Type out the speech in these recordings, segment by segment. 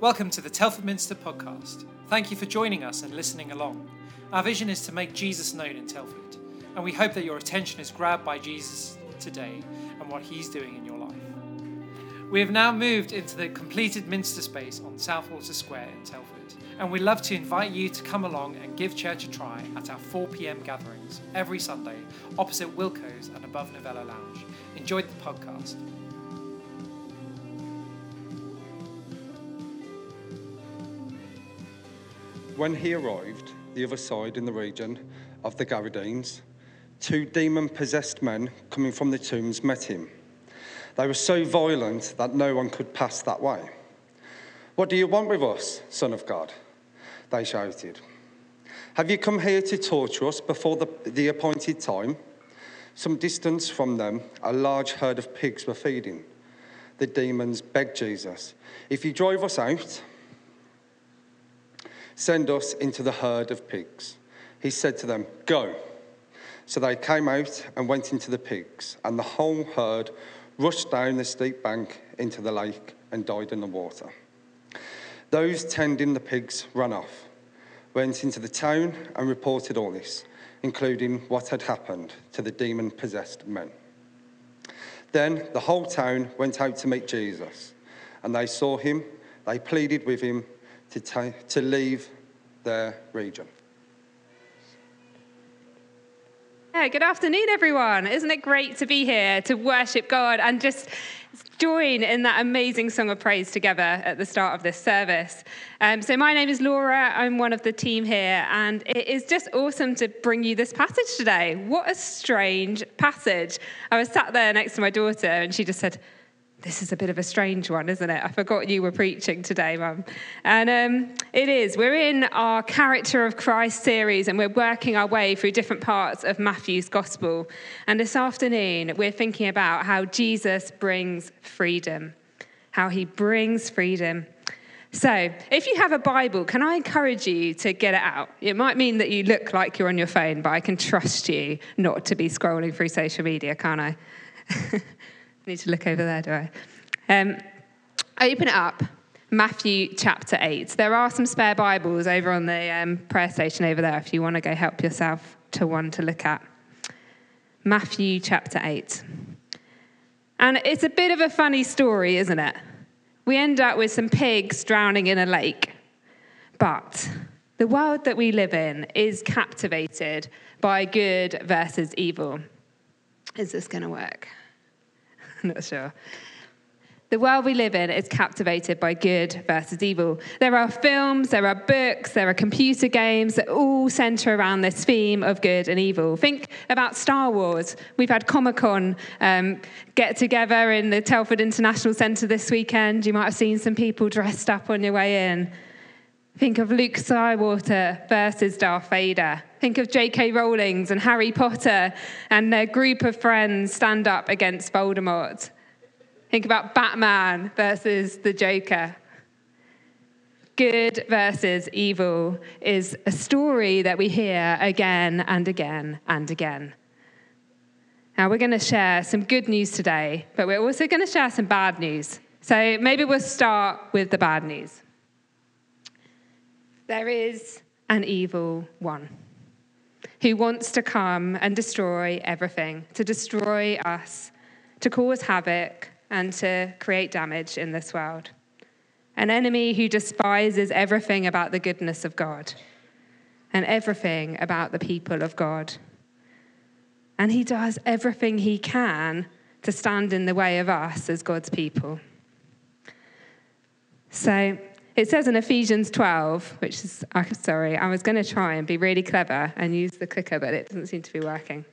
Welcome to the Telford Minster podcast. Thank you for joining us and listening along. Our vision is to make Jesus known in Telford, and we hope that your attention is grabbed by Jesus today and what he's doing in your life. We have now moved into the completed Minster space on Southwater Square in Telford, and we'd love to invite you to come along and give church a try at our 4 p.m. gatherings every Sunday opposite Wilco's and above Novello Lounge. Enjoyed the podcast. When he arrived, the other side in the region of the Gadarenes, 2 demon-possessed men coming from the tombs met him. They were so violent that no one could pass that way. "What do you want with us, Son of God?" they shouted. "Have you come here to torture us before the appointed time?" Some distance from them, a large herd of pigs were feeding. The demons begged Jesus, "If you drive us out, send us into the herd of pigs." He said to them, "Go." So they came out and went into the pigs, and the whole herd rushed down the steep bank into the lake and died in the water. Those tending the pigs ran off, went into the town and reported all this, including what had happened to the demon-possessed men. Then the whole town went out to meet Jesus, and they saw him, they pleaded with him to leave their region. Yeah, good afternoon, everyone. Isn't it great to be here to worship God and just join in that amazing song of praise together at the start of this service? So my name is Laura. I'm one of the team here, and it is just awesome to bring you this passage today. What a strange passage. I was sat there next to my daughter, and she just said, "This is a bit of a strange one, isn't it? I forgot you were preaching today, Mum." And it is. We're in our Character of Christ series, and we're working our way through different parts of Matthew's Gospel. And this afternoon, we're thinking about how Jesus brings freedom, how he brings freedom. So if you have a Bible, can I encourage you to get it out? It might mean that you look like you're on your phone, but I can trust you not to be scrolling through social media, can't I? Need to look over there, do I? Open it up, Matthew chapter 8. There are some spare Bibles over on the prayer station over there if you want to go help yourself to one to look at. Matthew chapter 8. And it's a bit of a funny story, isn't it? We end up with some pigs drowning in a lake. But the world that we live in is captivated by good versus evil. Is this going to work? Not sure. The world we live in is captivated by good versus evil. There are films, there are books, there are computer games that all centre around this theme of good and evil. Think about Star Wars. We've had Comic-Con get together in the Telford International Centre this weekend. You might have seen some people dressed up on your way in. Think of Luke Skywalker versus Darth Vader. Think of J.K. Rowling and Harry Potter and their group of friends stand up against Voldemort. Think about Batman versus the Joker. Good versus evil is a story that we hear again and again and again. Now, we're going to share some good news today, but we're also going to share some bad news. So maybe we'll start with the bad news. There is an evil one who wants to come and destroy everything, to destroy us, to cause havoc, and to create damage in this world. An enemy who despises everything about the goodness of God and everything about the people of God. And he does everything he can to stand in the way of us as God's people. So it says in Ephesians 12, which is, I'm sorry, I was going to try and be really clever and use the clicker, but it doesn't seem to be working.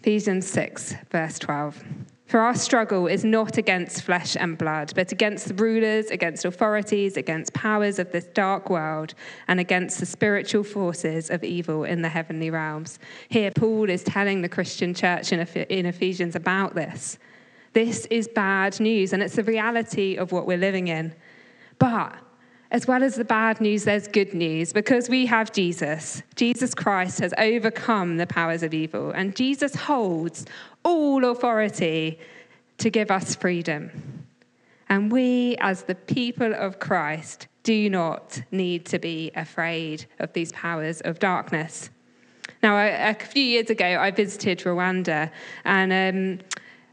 Ephesians 6, verse 12. "For our struggle is not against flesh and blood, but against the rulers, against authorities, against powers of this dark world, and against the spiritual forces of evil in the heavenly realms." Here, Paul is telling the Christian church in Ephesians about this. This is bad news, and it's the reality of what we're living in. But as well as the bad news, there's good news, because we have Jesus. Jesus Christ has overcome the powers of evil, and Jesus holds all authority to give us freedom. And we, as the people of Christ, do not need to be afraid of these powers of darkness. Now, a few years ago, I visited Rwanda, and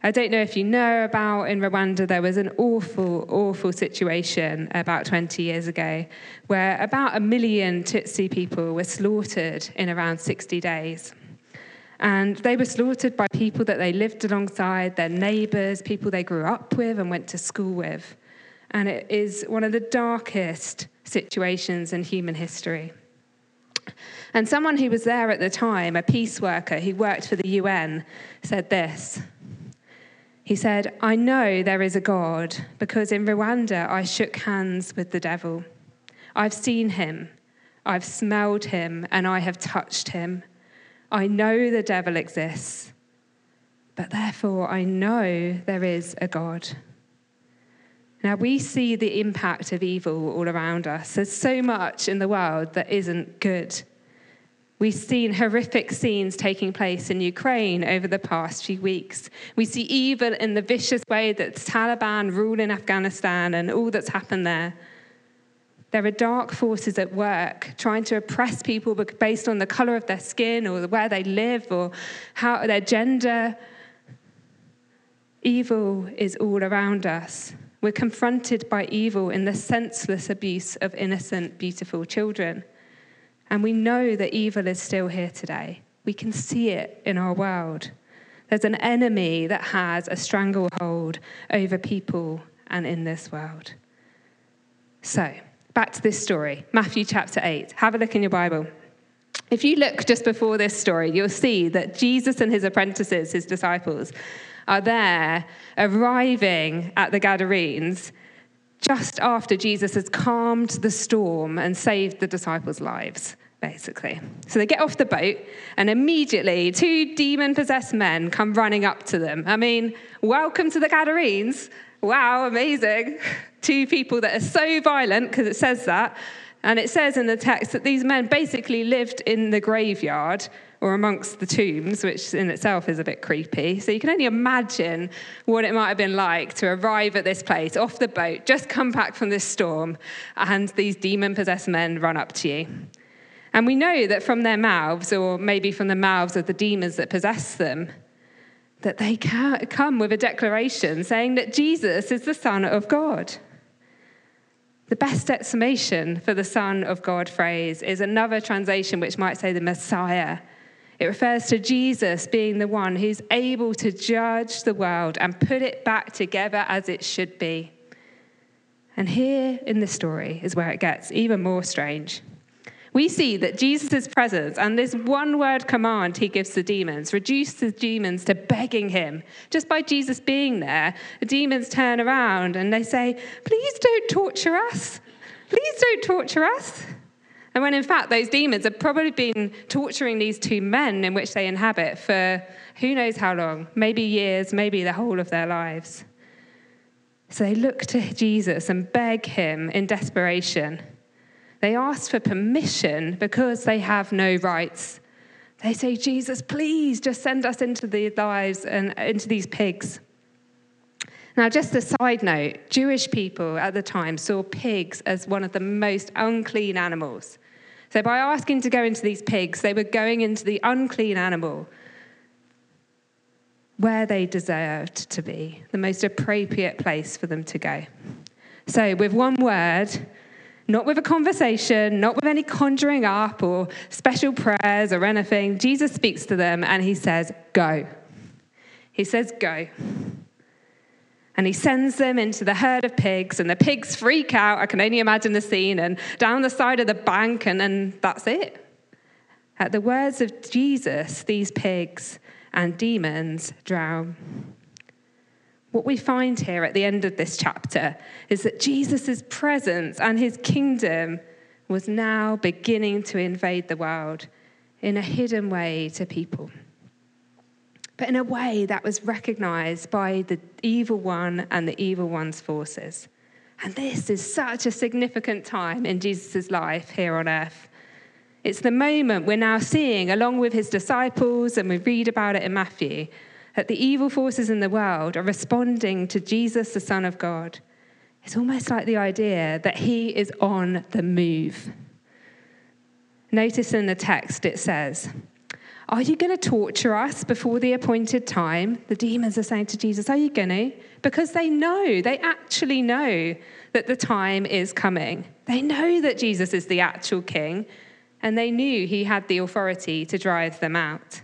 I don't know if you know about, in Rwanda, there was an awful, awful situation about 20 years ago where about 1 million Tutsi people were slaughtered in around 60 days. And they were slaughtered by people that they lived alongside, their neighbours, people they grew up with and went to school with. And it is one of the darkest situations in human history. And someone who was there at the time, a peace worker who worked for the UN, said this. He said, "I know there is a God because in Rwanda I shook hands with the devil. I've seen him, I've smelled him, and I have touched him. I know the devil exists, but therefore I know there is a God." Now, we see the impact of evil all around us. There's so much in the world that isn't good. We've seen horrific scenes taking place in Ukraine over the past few weeks. We see evil in the vicious way that the Taliban rule in Afghanistan and all that's happened there. There are dark forces at work trying to oppress people based on the colour of their skin or where they live or how their gender. Evil is all around us. We're confronted by evil in the senseless abuse of innocent, beautiful children. And we know that evil is still here today. We can see it in our world. There's an enemy that has a stranglehold over people and in this world. So, back to this story, Matthew chapter 8. Have a look in your Bible. If you look just before this story, you'll see that Jesus and his apprentices, his disciples, are there arriving at the Gadarenes just after Jesus has calmed the storm and saved the disciples' lives, basically. So they get off the boat, and immediately 2 demon-possessed men come running up to them. I mean, welcome to the Gadarenes. Wow, amazing. 2 people that are so violent, because it says that. And it says in the text that these men basically lived in the graveyard or amongst the tombs, which in itself is a bit creepy. So you can only imagine what it might have been like to arrive at this place, off the boat, just come back from this storm, and these demon-possessed men run up to you. And we know that from their mouths, or maybe from the mouths of the demons that possess them, that they come with a declaration saying that Jesus is the Son of God. The best explanation for the Son of God phrase is another translation which might say the Messiah. It refers to Jesus being the one who's able to judge the world and put it back together as it should be. And here in this story is where it gets even more strange. We see that Jesus' presence and this one-word command he gives the demons reduces the demons to begging him. Just by Jesus being there, the demons turn around and they say, "Please don't torture us. Please don't torture us." And when in fact those demons have probably been torturing these 2 men in which they inhabit for who knows how long, maybe years, maybe the whole of their lives. So they look to Jesus and beg him in desperation. They ask for permission because they have no rights. They say, "Jesus, please just send us into the lives and into these pigs." Now, just a side note, Jewish people at the time saw pigs as one of the most unclean animals. So by asking to go into these pigs, they were going into the unclean animal where they deserved to be, the most appropriate place for them to go. So with one word, not with a conversation, not with any conjuring up or special prayers or anything. Jesus speaks to them and he says, "Go." He says, "Go." And he sends them into the herd of pigs, and the pigs freak out. I can only imagine the scene, and down the side of the bank, and then that's it. At the words of Jesus, these pigs and demons drown. What we find here at the end of this chapter is that Jesus' presence and his kingdom was now beginning to invade the world in a hidden way to people. But in a way that was recognized by the evil one and the evil one's forces. And this is such a significant time in Jesus' life here on earth. It's the moment we're now seeing, along with his disciples, and we read about it in Matthew, that the evil forces in the world are responding to Jesus, the Son of God, It's almost like the idea that he is on the move. Notice in the text it says, "Are you going to torture us before the appointed time?" The demons are saying to Jesus, "Are you going to?" Because they know, they actually know that the time is coming. They know that Jesus is the actual king, and they knew he had the authority to drive them out.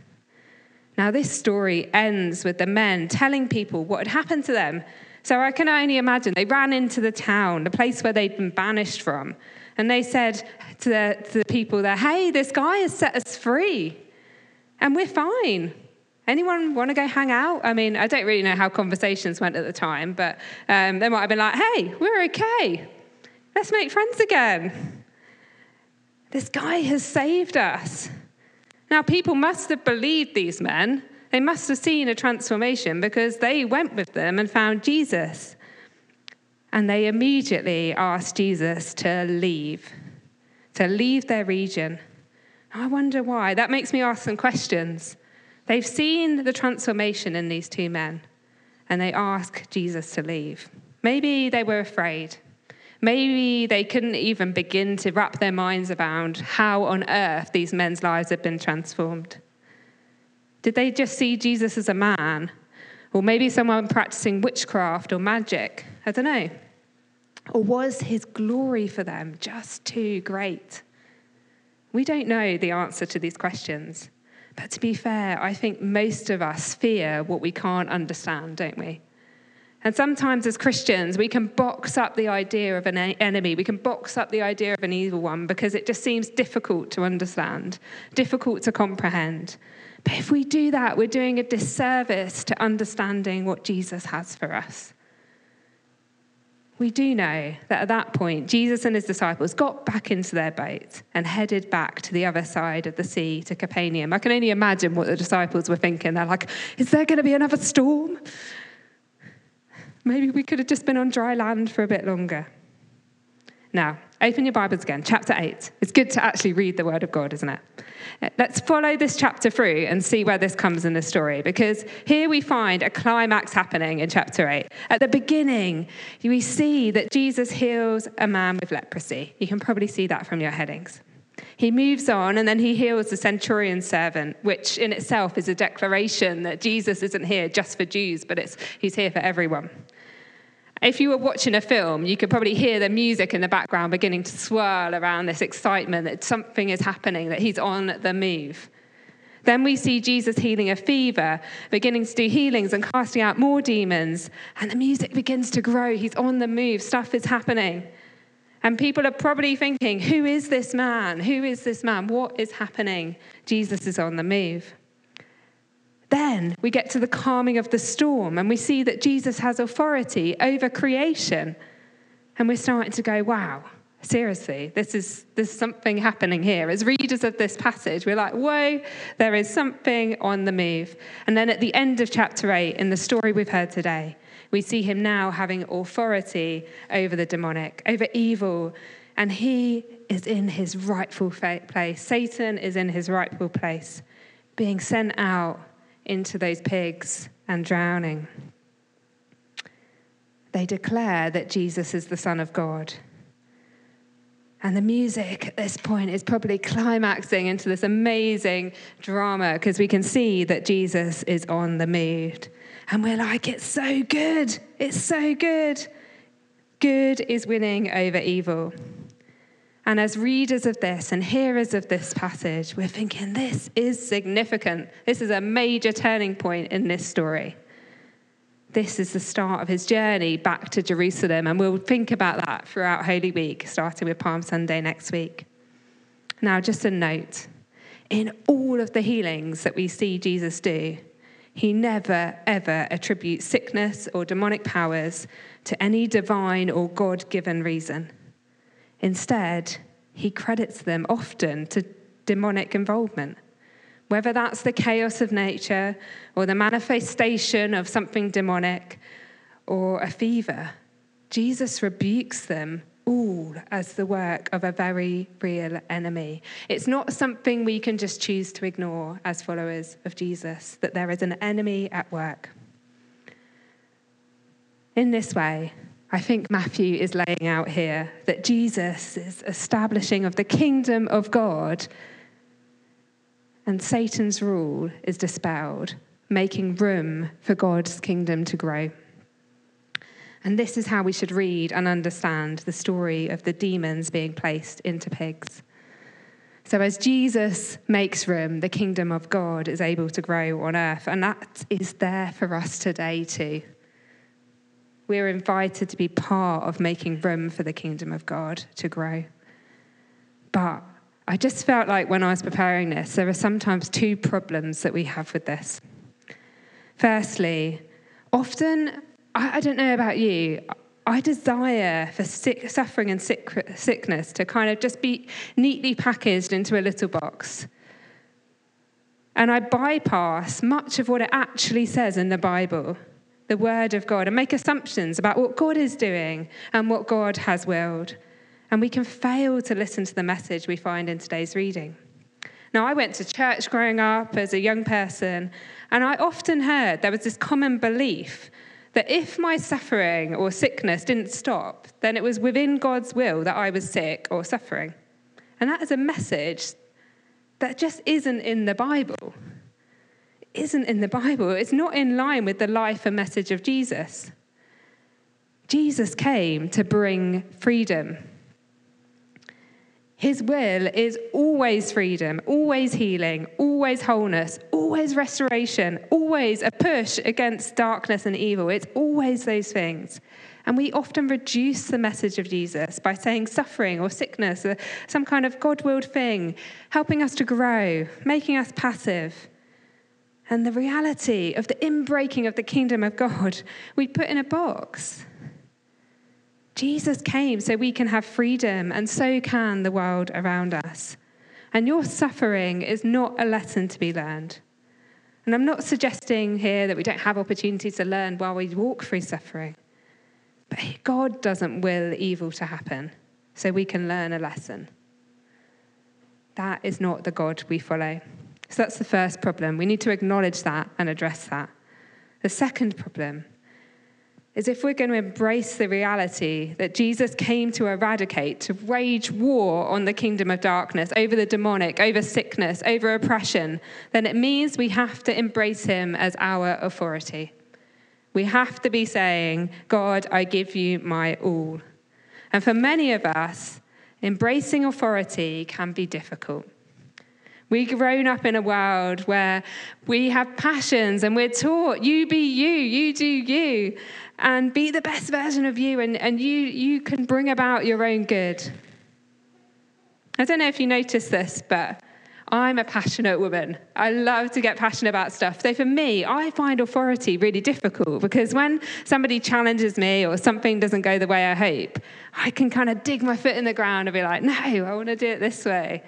Now, this story ends with the men telling people what had happened to them. So I can only imagine they ran into the town, the place where they'd been banished from, and they said to the people there, "Hey, this guy has set us free. And we're fine. Anyone want to go hang out?" I mean, I don't really know how conversations went at the time, but they might have been like, "Hey, we're okay. Let's make friends again. This guy has saved us." Now, people must have believed these men. They must have seen a transformation because they went with them and found Jesus. And they immediately asked Jesus to leave their region. I wonder why. That makes me ask some questions. They've seen the transformation in these two men, and they ask Jesus to leave. Maybe they were afraid. Maybe they couldn't even begin to wrap their minds around how on earth these men's lives had been transformed. Did they just see Jesus as a man? Or maybe someone practicing witchcraft or magic? I don't know. Or was his glory for them just too great? We don't know the answer to these questions. But to be fair, I think most of us fear what we can't understand, don't we? And sometimes as Christians, we can box up the idea of an enemy. We can box up the idea of an evil one because it just seems difficult to understand, difficult to comprehend. But if we do that, we're doing a disservice to understanding what Jesus has for us. We do know that at that point, Jesus and his disciples got back into their boat and headed back to the other side of the sea, to Capernaum. I can only imagine what the disciples were thinking. They're like, "Is there going to be another storm? Maybe we could have just been on dry land for a bit longer." Now, open your Bibles again, chapter 8. It's good to actually read the Word of God, isn't it? Let's follow this chapter through and see where this comes in the story, because here we find a climax happening in chapter 8. At the beginning, we see that Jesus heals a man with leprosy. You can probably see that from your headings. He moves on, and then he heals the centurion's servant, which in itself is a declaration that Jesus isn't here just for Jews, but he's here for everyone. If you were watching a film, you could probably hear the music in the background beginning to swirl around this excitement that something is happening, that he's on the move. Then we see Jesus healing a fever, beginning to do healings and casting out more demons, and the music begins to grow. He's on the move. Stuff is happening. And people are probably thinking, "Who is this man? Who is this man? What is happening?" Jesus is on the move. Then we get to the calming of the storm, and we see that Jesus has authority over creation. And we're starting to go, "Wow, seriously, there's something happening here." As readers of this passage, we're like, "Whoa, there is something on the move." And then at the end of chapter 8, in the story we've heard today, we see him now having authority over the demonic, over evil, and he is in his rightful place. Satan is in his rightful place, being sent out into those pigs and drowning. They declare that Jesus is the Son of God. And the music at this point is probably climaxing into this amazing drama, because we can see that Jesus is on the move. And we're like, "It's so good. It's so good." Good is winning over evil. And as readers of this and hearers of this passage, we're thinking, this is significant. This is a major turning point in this story. This is the start of his journey back to Jerusalem, and we'll think about that throughout Holy Week, starting with Palm Sunday next week. Now, just a note. In all of the healings that we see Jesus do, he never, ever attributes sickness or demonic powers to any divine or God-given reason. Instead, he credits them often to demonic involvement. Whether that's the chaos of nature or the manifestation of something demonic or a fever, Jesus rebukes them all as the work of a very real enemy. It's not something we can just choose to ignore as followers of Jesus, that there is an enemy at work. In this way, I think Matthew is laying out here that Jesus' establishing of the kingdom of God and Satan's rule is dispelled, making room for God's kingdom to grow. And this is how we should read and understand the story of the demons being placed into pigs. So as Jesus makes room, the kingdom of God is able to grow on earth, and that is there for us today too. We're invited to be part of making room for the kingdom of God to grow. But I just felt like when I was preparing this, there are sometimes two problems that we have with this. Firstly, often, I don't know about you, I desire for suffering and sickness to kind of just be neatly packaged into a little box. And I bypass much of what it actually says in the Bible, the Word of God, and make assumptions about what God is doing and what God has willed. And we can fail to listen to the message we find in today's reading. Now, I went to church growing up as a young person, and I often heard there was this common belief that if my suffering or sickness didn't stop, then it was within God's will that I was sick or suffering. And that is a message that just isn't in the Bible. It isn't in the Bible. It's not in line with the life and message of Jesus. Jesus came to bring freedom. His will is always freedom, always healing, always wholeness, always restoration, always a push against darkness and evil. It's always those things. And we often reduce the message of Jesus by saying suffering or sickness, or some kind of God-willed thing, helping us to grow, making us passive. And the reality of the inbreaking of the kingdom of God, we put in a box. Jesus came so we can have freedom, and so can the world around us. And your suffering is not a lesson to be learned. And I'm not suggesting here that we don't have opportunities to learn while we walk through suffering. But God doesn't will evil to happen, so we can learn a lesson. That is not the God we follow. So that's the first problem. We need to acknowledge that and address that. The second problem is if we're going to embrace the reality that Jesus came to eradicate, to wage war on the kingdom of darkness, over the demonic, over sickness, over oppression, then it means we have to embrace him as our authority. We have to be saying, God, I give you my all. And for many of us, embracing authority can be difficult. We've grown up in a world where we have passions and we're taught, you be you, you do you, and be the best version of you, and you can bring about your own good. I don't know if you noticed this, but I'm a passionate woman. I love to get passionate about stuff. So for me, I find authority really difficult, because when somebody challenges me or something doesn't go the way I hope, I can kind of dig my foot in the ground and be like, no, I want to do it this way.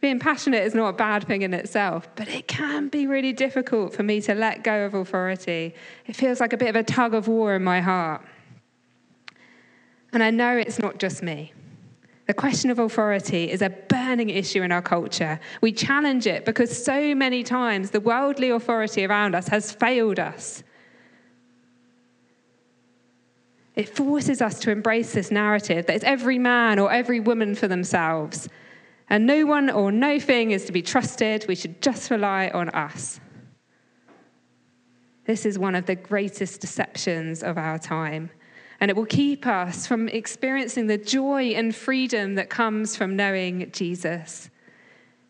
Being passionate is not a bad thing in itself, but it can be really difficult for me to let go of authority. It feels like a bit of a tug of war in my heart. And I know it's not just me. The question of authority is a burning issue in our culture. We challenge it because so many times the worldly authority around us has failed us. It forces us to embrace this narrative that it's every man or every woman for themselves. And no one or no thing is to be trusted. We should just rely on us. This is one of the greatest deceptions of our time. And it will keep us from experiencing the joy and freedom that comes from knowing Jesus.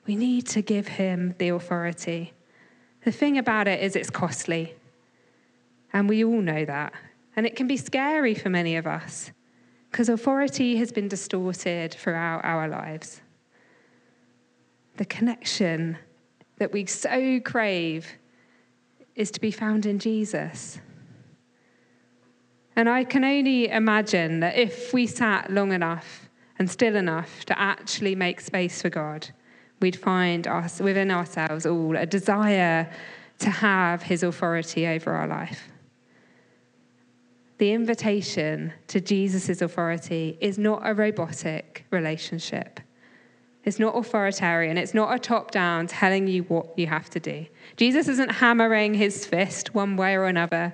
We need to give him the authority. The thing about it is it's costly. And we all know that. And it can be scary for many of us, because authority has been distorted throughout our lives. The connection that we so crave is to be found in Jesus. And I can only imagine that if we sat long enough and still enough to actually make space for God, we'd find us within ourselves all a desire to have his authority over our life. The invitation to Jesus' authority is not a robotic relationship. It's not authoritarian. It's not a top-down telling you what you have to do. Jesus isn't hammering his fist one way or another.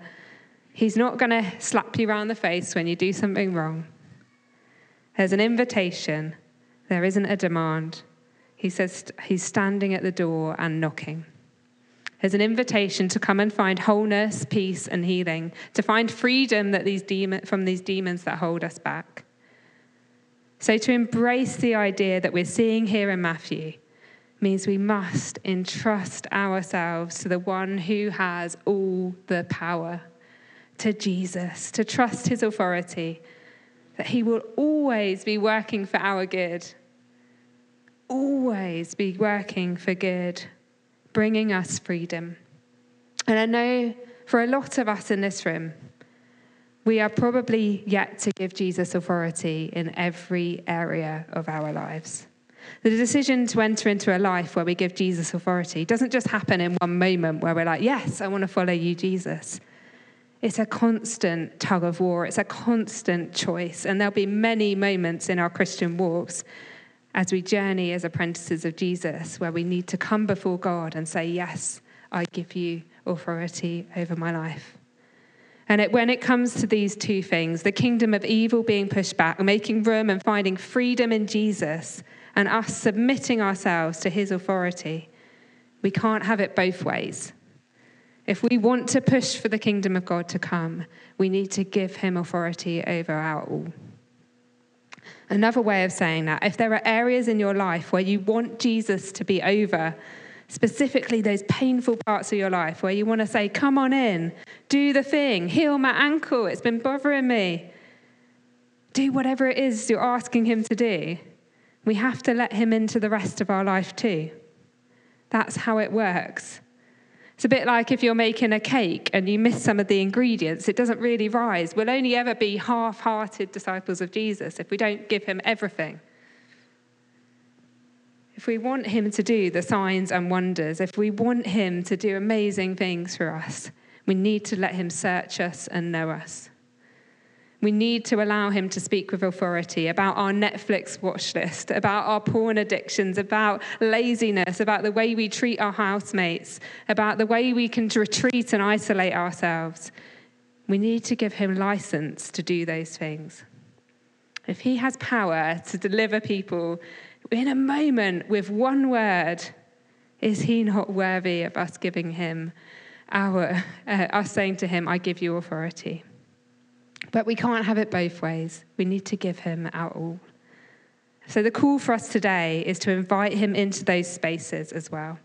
He's not going to slap you around the face when you do something wrong. There's an invitation. There isn't a demand. He says he's standing at the door and knocking. There's an invitation to come and find wholeness, peace, and healing, to find freedom that from these demons that hold us back. So to embrace the idea that we're seeing here in Matthew means we must entrust ourselves to the one who has all the power, to Jesus, to trust his authority, that he will always be working for our good, always be working for good, bringing us freedom. And I know for a lot of us in this room, we are probably yet to give Jesus authority in every area of our lives. The decision to enter into a life where we give Jesus authority doesn't just happen in one moment where we're like, yes, I want to follow you, Jesus. It's a constant tug of war. It's a constant choice. And there'll be many moments in our Christian walks as we journey as apprentices of Jesus, where we need to come before God and say, yes, I give you authority over my life. And when it comes to these two things, the kingdom of evil being pushed back, making room and finding freedom in Jesus, and us submitting ourselves to his authority, we can't have it both ways. If we want to push for the kingdom of God to come, we need to give him authority over our all. Another way of saying that, if there are areas in your life where you want Jesus to be over, specifically those painful parts of your life where you want to say, come on in, do the thing, heal my ankle, it's been bothering me. Do whatever it is you're asking him to do. We have to let him into the rest of our life too. That's how it works. It's a bit like if you're making a cake and you miss some of the ingredients, it doesn't really rise. We'll only ever be half-hearted disciples of Jesus if we don't give him everything. If we want him to do the signs and wonders, if we want him to do amazing things for us, we need to let him search us and know us. We need to allow him to speak with authority about our Netflix watch list, about our porn addictions, about laziness, about the way we treat our housemates, about the way we can retreat and isolate ourselves. We need to give him license to do those things. If he has power to deliver people in a moment with one word, is he not worthy of us giving him us saying to him, I give you authority? But we can't have it both ways. We need to give him our all. So the call for us today is to invite him into those spaces as well.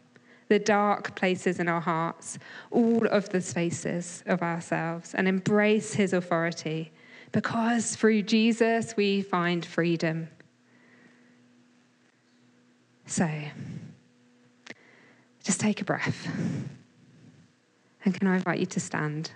The dark places in our hearts, all of the spaces of ourselves, and embrace his authority, because through Jesus we find freedom. So, just take a breath. And can I invite you to stand?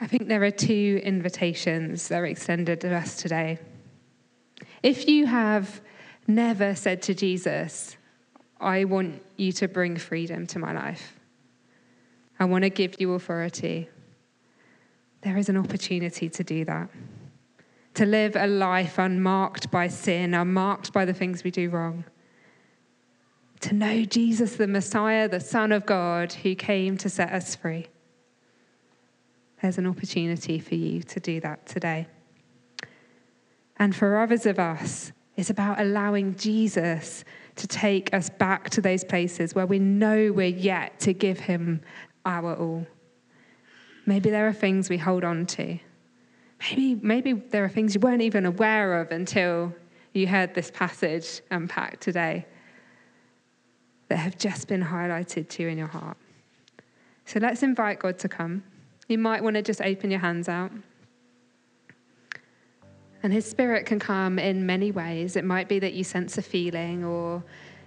I think there are two invitations that are extended to us today. If you have never said to Jesus, I want you to bring freedom to my life, I want to give you authority, there is an opportunity to do that. To live a life unmarked by sin, unmarked by the things we do wrong. To know Jesus, the Messiah, the Son of God, who came to set us free. There's an opportunity for you to do that today. And for others of us, it's about allowing Jesus to take us back to those places where we know we're yet to give him our all. Maybe there are things we hold on to. Maybe there are things you weren't even aware of until you heard this passage unpacked today that have just been highlighted to you in your heart. So let's invite God to come. You might want to just open your hands out. And his spirit can come in many ways. It might be that you sense a feeling, or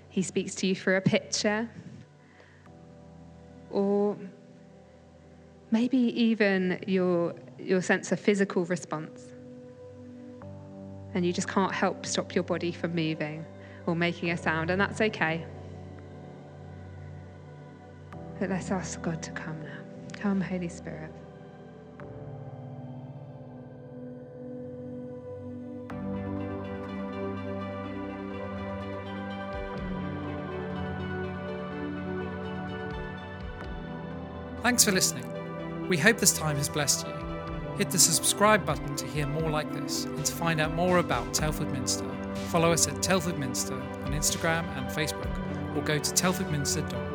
he speaks to you through a picture. Or maybe even your sense of physical response. And you just can't help stop your body from moving or making a sound, and that's okay. But let's ask God to come now. Come, Holy Spirit. Thanks for listening. We hope this time has blessed you. Hit the subscribe button to hear more like this and to find out more about Telford Minster. Follow us at Telford Minster on Instagram and Facebook or go to telfordminster.org.